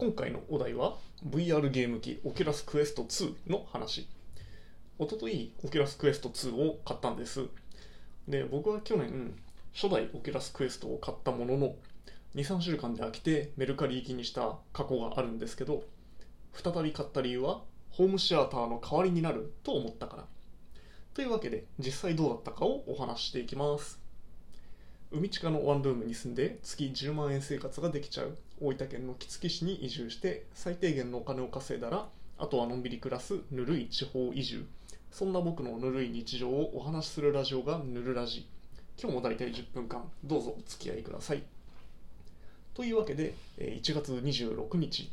今回のお題は VR ゲーム機 Oculus Quest 2の話。おととい Oculus Quest 2を買ったんです。で、僕は去年初代 Oculus Quest を買ったものの 2,3 週間で飽きてメルカリ行きにした過去があるんですけど、再び買った理由はホームシアターの代わりになると思ったから。というわけで実際どうだったかをお話ししていきます。海近のワンルームに住んで月10万円生活ができちゃう大分県の杵築市に移住して、最低限のお金を稼いだらあとはのんびり暮らすぬるい地方移住、そんな僕のぬるい日常をお話しするラジオがぬるラジ。今日もだいたい10分間どうぞお付き合いください。というわけで1月26日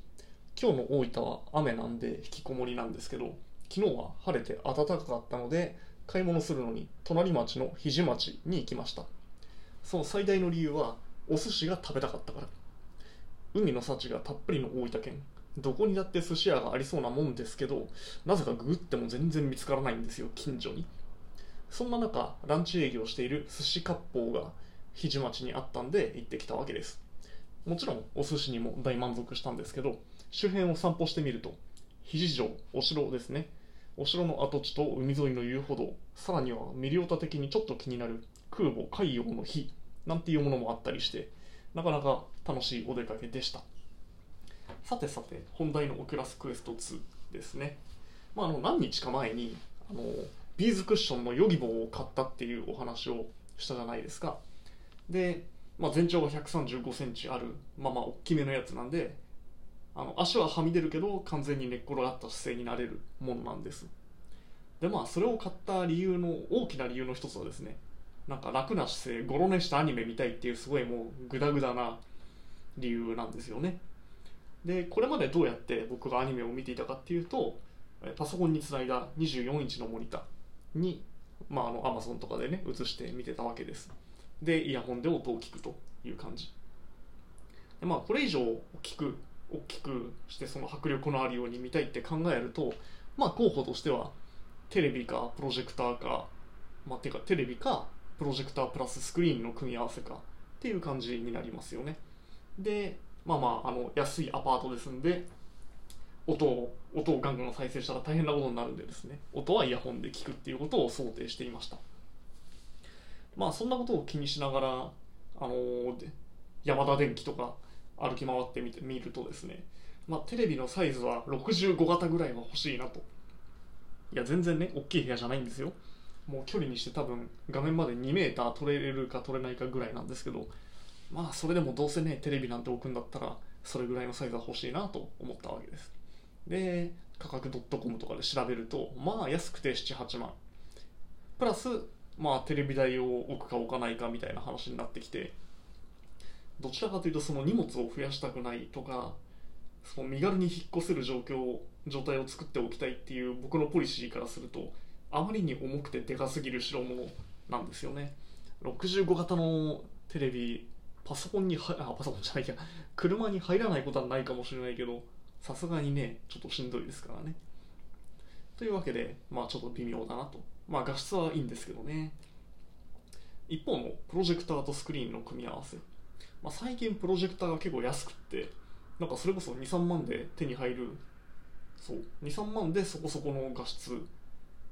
今日の大分は雨なんで引きこもりなんですけど、昨日は晴れて暖かかったので買い物するのに隣町の日出町に行きました。その最大の理由はお寿司が食べたかったから。海の幸がたっぷりの大分県、どこにだって寿司屋がありそうなもんですけど、なぜかググっても全然見つからないんですよ、近所に。そんな中ランチ営業している寿司割烹が日出町にあったんで行ってきたわけです。もちろんお寿司にも大満足したんですけど、周辺を散歩してみると日出城、お城ですね、お城の跡地と海沿いの遊歩道、さらにはミリオタ的にちょっと気になる空母海洋の日なんていうものもあったりして、なかなか楽しいお出かけでした。さてさて本題のオキュラスクエスト2ですね。何日か前にビーズクッションのヨギボーを買ったっていうお話をしたじゃないですか。で、全長が135センチある大きめのやつなんで、足ははみ出るけど完全に寝っ転がった姿勢になれるものなんです。でそれを買った理由の大きな理由の一つはですね、楽な姿勢ゴロ寝したアニメ見たいっていう、すごいもうグダグダな理由なんですよね。でこれまでどうやって僕がアニメを見ていたかっていうと、パソコンにつないだ24インチのモニターに、Amazon とかでね映して見てたわけです。でイヤホンで音を聞くという感じで、これ以上大きくしてその迫力のあるように見たいって考えると、候補としてはテレビかプロジェクターか、テレビかプロジェクタープラススクリーンの組み合わせかっていう感じになりますよね。で安いアパートですんで音をガンガン再生したら大変なことになるんでですね、音はイヤホンで聞くっていうことを想定していました。そんなことを気にしながらヤマダ電機とか歩き回ってみるとですね、テレビのサイズは65型ぐらいは欲しいなと。いや全然ね大きい部屋じゃないんですよ。もう距離にして多分画面まで2メーター取れるか取れないかぐらいなんですけど、それでもどうせねテレビなんて置くんだったらそれぐらいのサイズは欲しいなと思ったわけです。で価格 .com とかで調べると安くて 7,8 万プラステレビ台を置くか置かないかみたいな話になってきて、どちらかというとその荷物を増やしたくないとか、その身軽に引っ越せる状態を作っておきたいっていう僕のポリシーからすると、あまりに重くてでかすぎる代物なんですよね。65型のテレビ車に入らないことはないかもしれないけど、さすがにねちょっとしんどいですからね。というわけでちょっと微妙だなと。画質はいいんですけどね。一方のプロジェクターとスクリーンの組み合わせ、最近プロジェクターが結構安くって、それこそ 2,3 万で手に入る。そう 2,3 万でそこそこの画質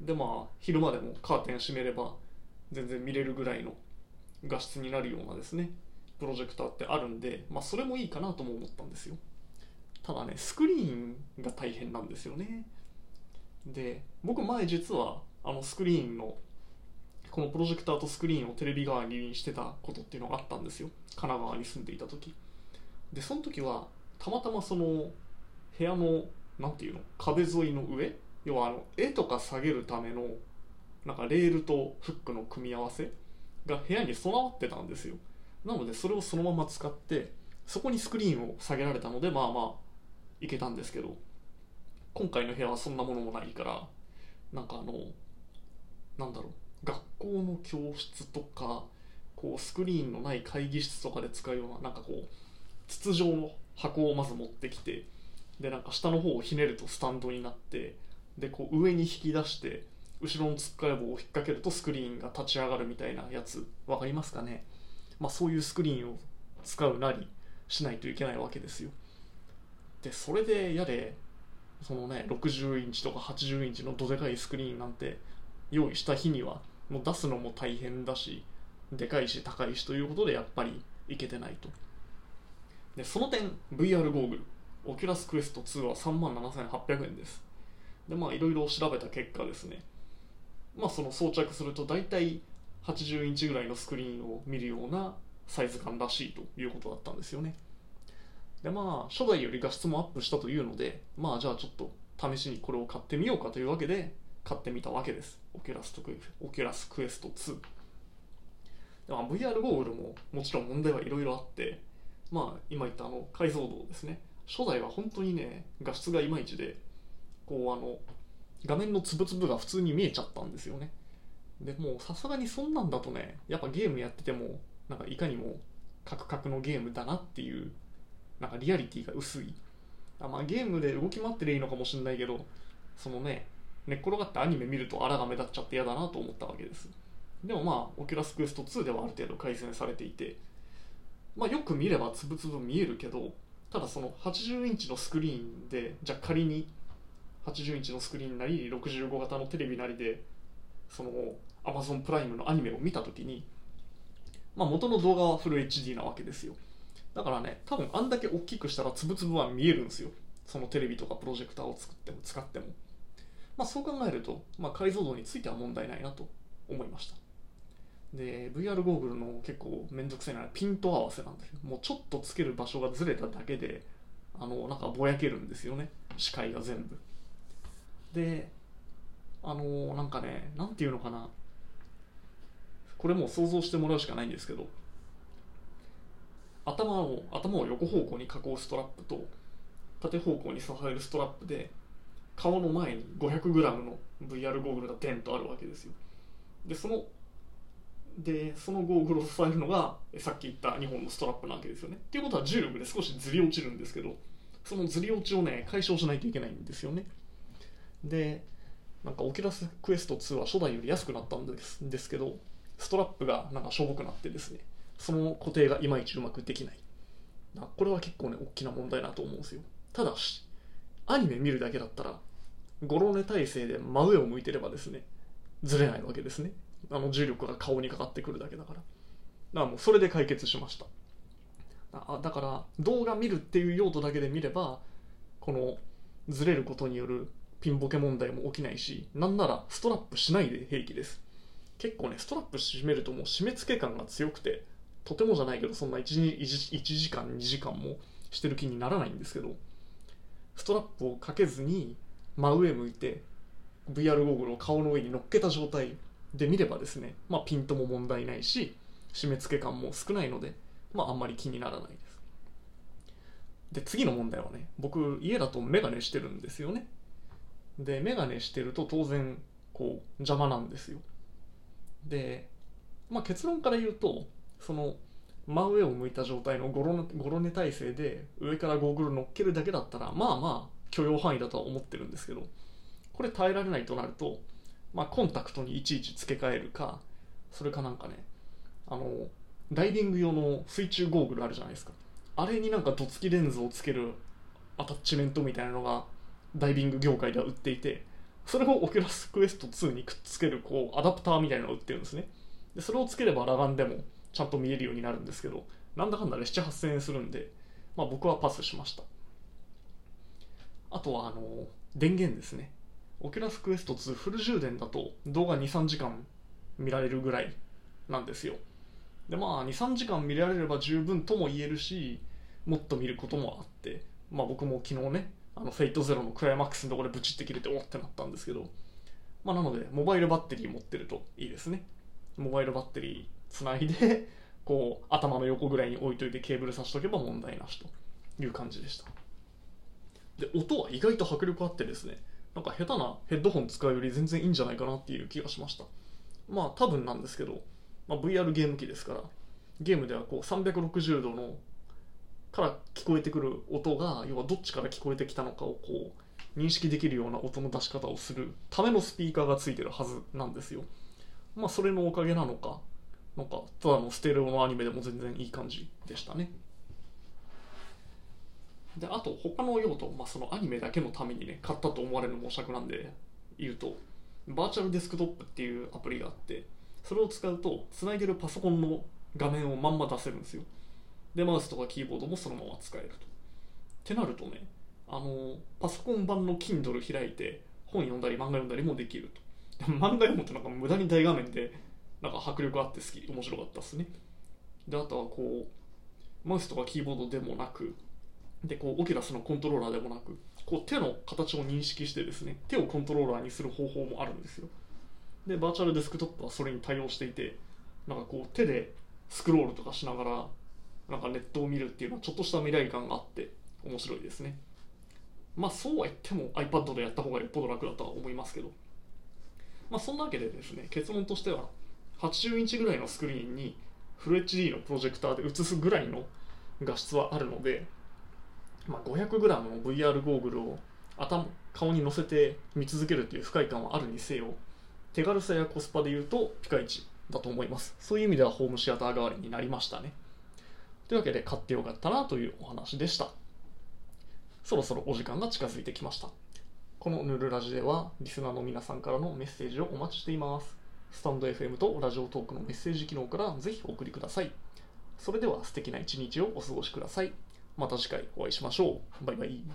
で、昼間でもカーテン閉めれば全然見れるぐらいの画質になるようなですねプロジェクターってあるんで、それもいいかなとも思ったんですよ。ただねスクリーンが大変なんですよね。で僕前実はスクリーンのこのプロジェクターとスクリーンをテレビ代わりにしてたことっていうのがあったんですよ、神奈川に住んでいた時で。その時はたまたまその部屋の壁沿いの上、要は絵とか下げるためのレールとフックの組み合わせが部屋に備わってたんですよ。なのでそれをそのまま使って、そこにスクリーンを下げられたのでいけたんですけど、今回の部屋はそんなものもないから、学校の教室とかスクリーンのない会議室とかで使うような筒状の箱をまず持ってきて、で下の方をひねるとスタンドになって、で上に引き出して後ろのつっかえ棒を引っ掛けるとスクリーンが立ち上がるみたいなやつ、分かりますかね。そういうスクリーンを使うなりしないといけないわけですよ。でそれでやれそのね60インチとか80インチのどでかいスクリーンなんて用意した日にはもう出すのも大変だしでかいし高いしということでやっぱりいけてないと。でその点 VR ゴーグルオキュラスクエスト2は 37,800 円です。でまあいろいろ調べた結果ですね、まあその装着すると大体80インチぐらいのスクリーンを見るようなサイズ感らしいということだったんですよね。でまあ初代より画質もアップしたというので、まあじゃあちょっと試しにこれを買ってみようかというわけで買ってみたわけです、オキュラスクエスト2。で、まあ、VR ゴーグルももちろん問題はいろいろあって、まあ今言った解像度ですね、初代は本当にね画質がいまいちでこう画面のつぶつぶが普通に見えちゃったんですよね。でもうさすがにそんなんだとねやっぱゲームやっててもなんかいかにもカクカクのゲームだなっていうなんかリアリティが薄い。まあゲームで動き回ってりゃいいのかもしれないけどそのね寝っ転がってアニメ見るとあらが目立っちゃって嫌だなと思ったわけです。でもまあオキュラスクエスト2ではある程度改善されていて、まあよく見ればつぶつぶ見えるけど、ただその80インチのスクリーンでじゃあ仮に80インチのスクリーンなり65型のテレビなりでその Amazon プライムのアニメを見たときに、まあ元の動画はフル HD なわけですよ。だからね多分あんだけ大きくしたらつぶつぶは見えるんですよ、そのテレビとかプロジェクターを使っても。まあそう考えると、まあ、解像度については問題ないなと思いました。で VR ゴーグルの結構めんどくさいのはピント合わせなんですよ。もうちょっとつける場所がずれただけでなんかぼやけるんですよね、視界が全部で。なんかねなんていうのかな、これもう想像してもらうしかないんですけど、頭を横方向に囲うストラップと縦方向に支えるストラップで顔の前に 500g の VR ゴーグルがデンとあるわけですよ。でそのゴーグルを支えるのがさっき言った2本のストラップなわけですよね。っていうことは重力で少しずり落ちるんですけど、そのずり落ちをね解消しないといけないんですよね。でなんかオキュラスクエスト2は初代より安くなったんですけど、ストラップがなんかしょぼくなってですね、その固定がいまいちうまくできない。これは結構ね大きな問題だと思うんですよ。ただしアニメ見るだけだったらゴロ寝体勢で真上を向いてればですねずれないわけですね。重力が顔にかかってくるだけだから。だからもうそれで解決しました。だから動画見るっていう用途だけで見ればこのずれることによるピンボケ問題も起きないし、なんならストラップしないで平気です。結構ねストラップ締めるともう締め付け感が強くて、とてもじゃないけどそんな 1時間2時間もしてる気にならないんですけど、ストラップをかけずに真上向いて VR ゴーグルを顔の上に乗っけた状態で見ればですね、まあ、ピントも問題ないし締め付け感も少ないので、まあ、あんまり気にならないです。で次の問題はね、僕家だとメガネしてるんですよね。でメガネしてると当然こう邪魔なんですよ。で、まあ、結論から言うとその真上を向いた状態のゴロ寝体勢で上からゴーグル乗っけるだけだったらまあまあ許容範囲だとは思ってるんですけど、これ耐えられないとなると、まあ、コンタクトにいちいち付け替えるか、それかなんかねダイビング用の水中ゴーグルあるじゃないですか、あれになんかどつきレンズをつけるアタッチメントみたいなのがダイビング業界では売っていて、それをオキュラスクエスト2にくっつけるこうアダプターみたいなのを売ってるんですね。でそれをつければ裸眼でもちゃんと見えるようになるんですけど、なんだかんだで 7,8,000 円するんで、まあ、僕はパスしました。あとは電源ですね。オキュラスクエスト2フル充電だと動画 2,3 時間見られるぐらいなんですよ。でまあ 2,3 時間見られれば十分とも言えるし、もっと見ることもあって、まあ、僕も昨日ねフェイトゼロのクライマックスのところでブチって切れておってなったんですけど、まあ、なのでモバイルバッテリー持ってるといいですね。モバイルバッテリーつないでこう頭の横ぐらいに置いといてケーブル差しとけば問題なしという感じでした。で音は意外と迫力あってですね、なんか下手なヘッドホン使うより全然いいんじゃないかなっていう気がしました。まあ多分なんですけど、まあ、VR ゲーム機ですからゲームではこう360度のから聞こえてくる音が要はどっちから聞こえてきたのかをこう認識できるような音の出し方をするためのスピーカーがついてるはずなんですよ。まあそれのおかげなのか、なんかただのステレオのアニメでも全然いい感じでしたね。で、あと他の用途、そのアニメだけのためにね買ったと思われる模索なんで言うと、バーチャルデスクトップっていうアプリがあって、それを使うと繋いでるパソコンの画面をまんま出せるんですよ。でマウスとかキーボードもそのまま使えると。ってなるとね、パソコン版の Kindle 開いて本読んだり漫画読んだりもできると。漫画読むとなんか無駄に大画面でなんか迫力あって好き、面白かったっすね。であとはこうマウスとかキーボードでもなく、でこうオキュラスのコントローラーでもなく、こう手の形を認識してですね、手をコントローラーにする方法もあるんですよ。でバーチャルデスクトップはそれに対応していて、なんかこう手でスクロールとかしながらなんかネットを見るっていうのはちょっとした未来感があって面白いですね。そうは言っても iPad でやった方がよっぽど楽だとは思いますけど、そんなわけでですね、結論としては80インチぐらいのスクリーンにフル HD のプロジェクターで映すぐらいの画質はあるので、500g の VR ゴーグルを顔に乗せて見続けるという不快感はあるにせよ、手軽さやコスパでいうとピカイチだと思います。そういう意味ではホームシアター代わりになりましたね。というわけで買ってよかったなというお話でした。そろそろお時間が近づいてきました。このぬるラジではリスナーの皆さんからのメッセージをお待ちしています。スタンド FM とラジオトークのメッセージ機能からぜひお送りください。それでは素敵な一日をお過ごしください。また次回お会いしましょう。バイバイ。